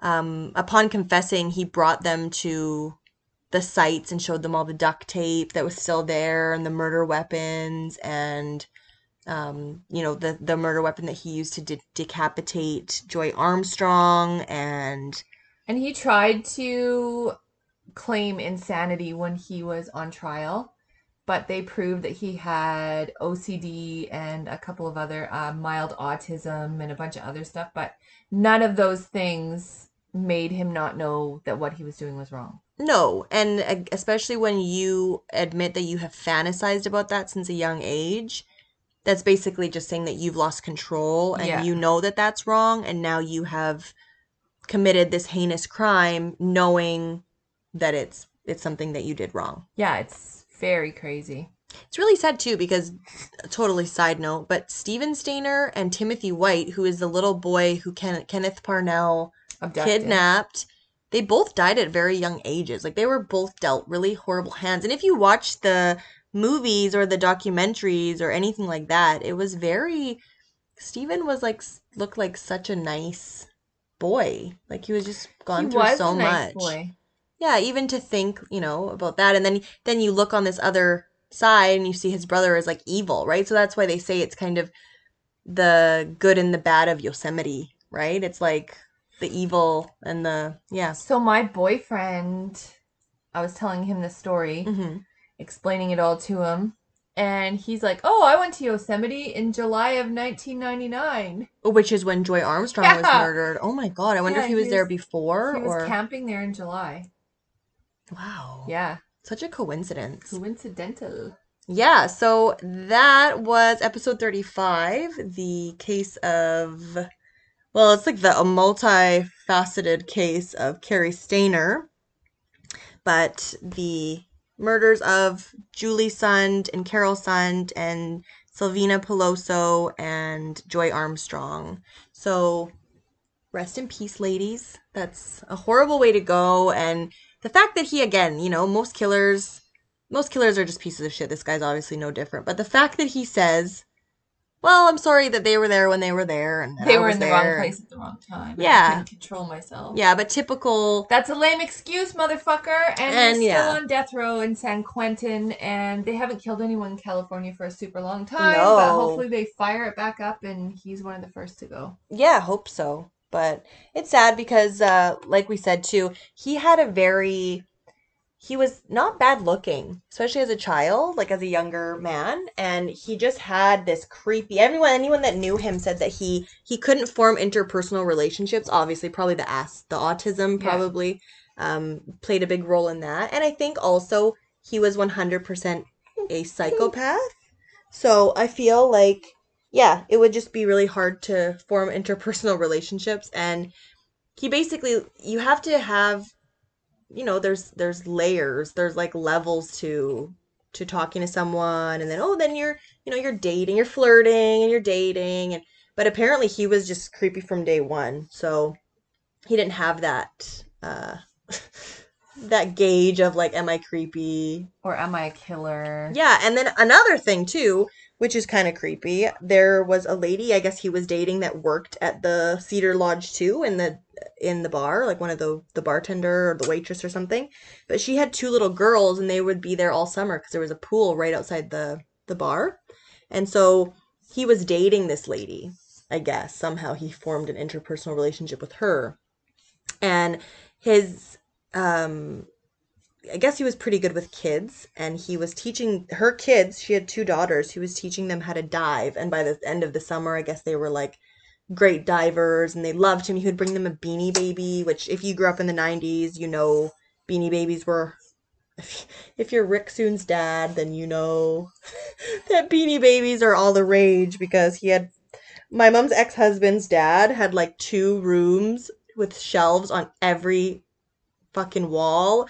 um, upon confessing, he brought them to the sites and showed them all the duct tape that was still there and the murder weapons and, um, you know, the, the murder weapon that he used to de- decapitate Joie Armstrong and... And he tried to claim insanity when he was on trial. But they proved that he had O C D and a couple of other uh, mild autism and a bunch of other stuff. But none of those things made him not know that what he was doing was wrong. No. And especially when you admit that you have fantasized about that since a young age, that's basically just saying that you've lost control and yeah. you know that that's wrong. And now you have committed this heinous crime knowing that it's it's something that you did wrong. Yeah, it's... Very crazy. It's really sad, too, because, totally side note, but Steven Stayner and Timothy White, who is the little boy who Ken- Kenneth Parnell abducted. Kidnapped, they both died at very young ages. Like, they were both dealt really horrible hands. And if you watch the movies or the documentaries or anything like that, it was very... Steven was, like, looked like such a nice boy. Like, he was just gone he through was so a nice much. Boy. Yeah, even to think, you know, about that. And then then you look on this other side and you see his brother is, like, evil, right? So that's why they say it's kind of the good and the bad of Yosemite, right? It's, like, the evil and the, yeah. So my boyfriend, I was telling him the story, mm-hmm. explaining it all to him. And he's like, oh, I went to Yosemite in July of nineteen ninety-nine. Which is when Joie Armstrong yeah. was murdered. Oh, my God. I wonder yeah, if he was he there was, before. He or... was camping there in July. Wow. Yeah. Such a coincidence. Coincidental. Yeah. So that was episode thirty-five, the case of, well, it's like the a multifaceted case of Cary Stayner, but the murders of Juli Sund and Carole Sund and Silvina Pelosso and Joie Armstrong. So rest in peace, ladies. That's a horrible way to go. And the fact that he, again, you know, most killers, most killers are just pieces of shit. This guy's obviously no different. But the fact that he says, well, I'm sorry that they were there when they were there. And they I were in the there. Wrong place at the wrong time. Yeah. I couldn't control myself. Yeah, but typical. That's a lame excuse, motherfucker. And, and he's yeah. still on death row in San Quentin. And they haven't killed anyone in California for a super long time. No. But hopefully they fire it back up and he's one of the first to go. Yeah, hope so. But it's sad because, uh, like we said, too, he had a very, he was not bad looking, especially as a child, like as a younger man. And he just had this creepy, everyone, anyone that knew him said that he, he couldn't form interpersonal relationships. Obviously, probably the ass, the autism, probably. um, played a big role in that. And I think also he was one hundred percent a psychopath. So I feel like, yeah, it would just be really hard to form interpersonal relationships. And he basically, you have to have, you know, there's there's layers, there's like levels to to talking to someone, and then oh, then you're you know you're dating, you're flirting, and you're dating, and but apparently he was just creepy from day one, so he didn't have that uh, that gauge of like, am I creepy or am I a killer? Yeah, and then another thing too, which is kind of creepy. There was a lady, I guess he was dating, that worked at the Cedar Lodge too, in the in the bar, like one of the the bartender or the waitress or something. But she had two little girls, and they would be there all summer because there was a pool right outside the the bar. And so he was dating this lady, I guess. Somehow he formed an interpersonal relationship with her, and his um. I guess he was pretty good with kids, and he was teaching her kids, she had two daughters, he was teaching them how to dive, and by the end of the summer, I guess they were like great divers, and they loved him. He would bring them a Beanie Baby, which if you grew up in the nineties, you know Beanie Babies were, if you're Rick Soon's dad, then you know that Beanie Babies are all the rage, because he had, my mom's ex-husband's dad had like two rooms with shelves on every fucking wall,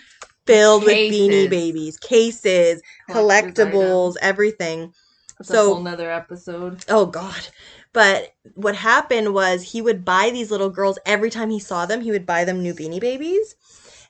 filled cases. With Beanie Babies, cases, collectibles, everything. That's so, a whole nother episode. Oh, God. But what happened was he would buy these little girls, every time he saw them, he would buy them new Beanie Babies.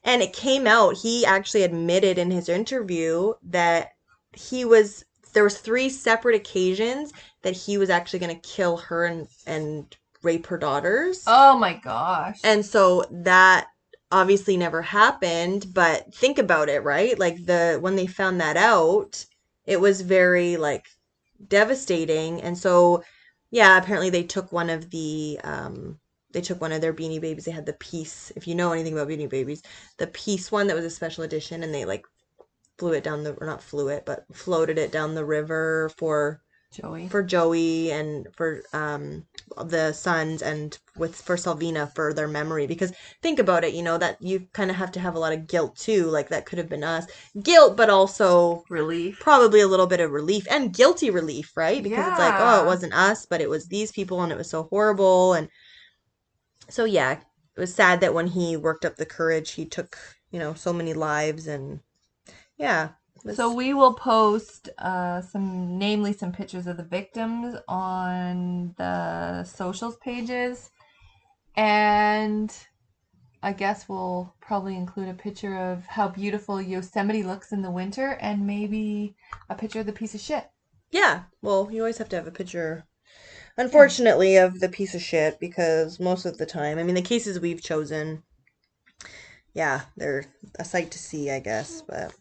And it came out, he actually admitted in his interview that he was, there was three separate occasions that he was actually going to kill her and, and rape her daughters. Oh, my gosh. And so that obviously never happened, but think about it, right? Like the when they found that out, it was very like devastating. And so yeah, apparently they took one of the um they took one of their Beanie Babies. They had the Peace, if you know anything about Beanie Babies, the Peace one that was a special edition, and they like flew it down the or not flew it, but floated it down the river for Joie. For Joie and for um the sons, and with for Silvina, for their memory. Because think about it, you know, that you kind of have to have a lot of guilt too. Like that could have been us. Guilt, but also relief. Probably a little bit of relief, and guilty relief, right? Because yeah. It's like, oh, it wasn't us, but it was these people, and it was so horrible. And so yeah, it was sad that when he worked up the courage, he took, you know, so many lives. And yeah. So we will post uh, some, namely some pictures of the victims on the socials pages. And I guess we'll probably include a picture of how beautiful Yosemite looks in the winter, and maybe a picture of the piece of shit. Yeah. Well, you always have to have a picture, unfortunately, of the piece of shit, because most of the time, I mean, the cases we've chosen, yeah, they're a sight to see, I guess, but...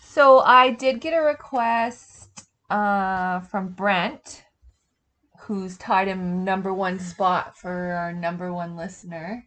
So I did get a request uh, from Brent, who's tied him number one spot for our number one listener.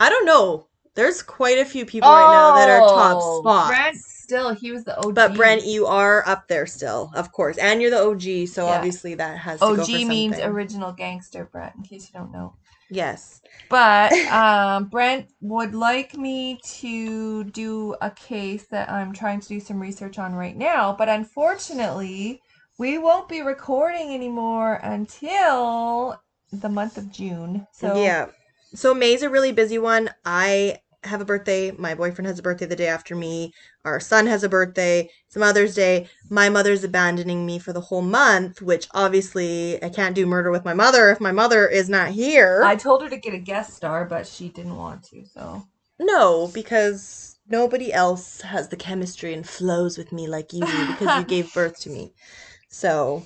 I don't know. There's quite a few people oh, right now that are top spots. Brent still, he was the O G. But Brent, you are up there still, of course. And you're the O G, so yeah. Obviously that has to O G go for something. O G means original gangster, Brent, in case you don't know. Yes. But um, Brent would like me to do a case that I'm trying to do some research on right now. But unfortunately, we won't be recording anymore until the month of June. So yeah. So May's a really busy one. I have a birthday. My boyfriend has a birthday the day after me. Our son has a birthday. It's Mother's Day. My mother's abandoning me for the whole month, which obviously I can't do Murder with My Mother if my mother is not here. I told her to get a guest star, but she didn't want to, so. No, because nobody else has the chemistry and flows with me like you do, because you gave birth to me. So,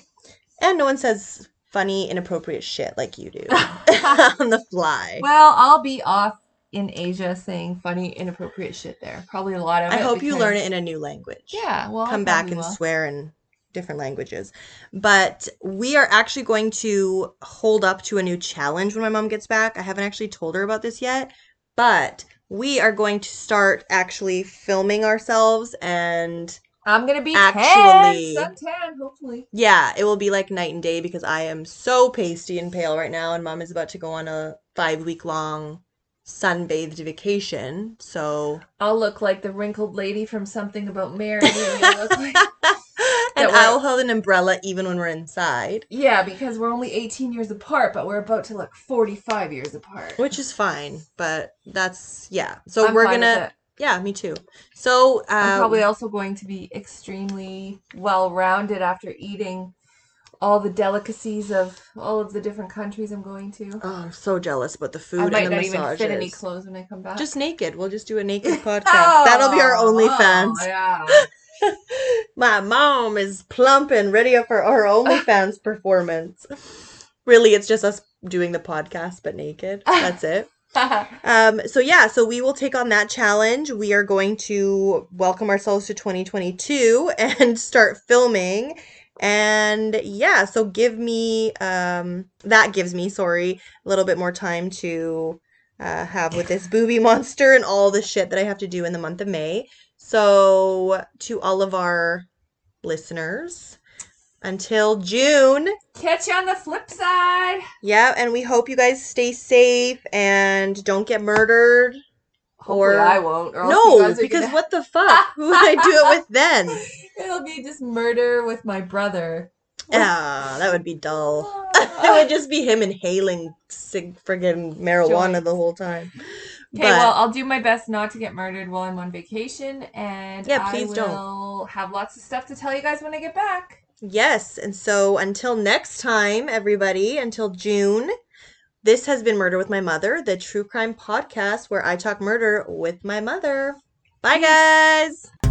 and no one says funny, inappropriate shit like you do on the fly. Well, I'll be off in Asia saying funny, inappropriate shit there. Probably a lot of I it. I hope because... you learn it in a new language. Yeah. Well, come back and will. Swear in different languages. But we are actually going to hold up to a new challenge when my mom gets back. I haven't actually told her about this yet, but we are going to start actually filming ourselves, and I'm going to be actually tan, suntan, hopefully. Yeah, it will be like night and day, because I am so pasty and pale right now, and mom is about to go on a five week long sunbathed vacation, so I'll look like the wrinkled lady from Something About Mary. Look like and I'll hold an umbrella even when we're inside. Yeah, because we're only eighteen years apart, but we're about to look forty-five years apart, which is fine. But that's yeah. So I'm we're gonna. Yeah, me too. So um, I'm probably also going to be extremely well-rounded after eating all the delicacies of all of the different countries I'm going to. Oh, I'm so jealous about the food and the massages. I might not even fit any clothes when I come back. Just naked. We'll just do a naked podcast. Oh, that'll be our OnlyFans. Oh, yeah. My mom is plump and ready for our OnlyFans performance. Really, it's just us doing the podcast, but naked. That's it. um, so yeah, so we will take on that challenge. We are going to welcome ourselves to twenty twenty-two and start filming. And yeah, so give me, um, that gives me, sorry, a little bit more time to uh, have with this booby monster and all the shit that I have to do in the month of May. So to all of our listeners, until June. Catch you on the flip side. Yeah, and we hope you guys stay safe and don't get murdered. Hopefully or I won't. Or no, because gonna... what the fuck? Who would I do it with then? It'll be just murder with my brother. Ah, oh, that would be dull. It would just be him inhaling sig- friggin' marijuana Joy. The whole time. Okay, well, I'll do my best not to get murdered while I'm on vacation, and yeah, please I will don't. Have lots of stuff to tell you guys when I get back. Yes, and so until next time, everybody, until June. This has been Murder with My Mother, the true crime podcast where I talk murder with my mother. Bye, guys.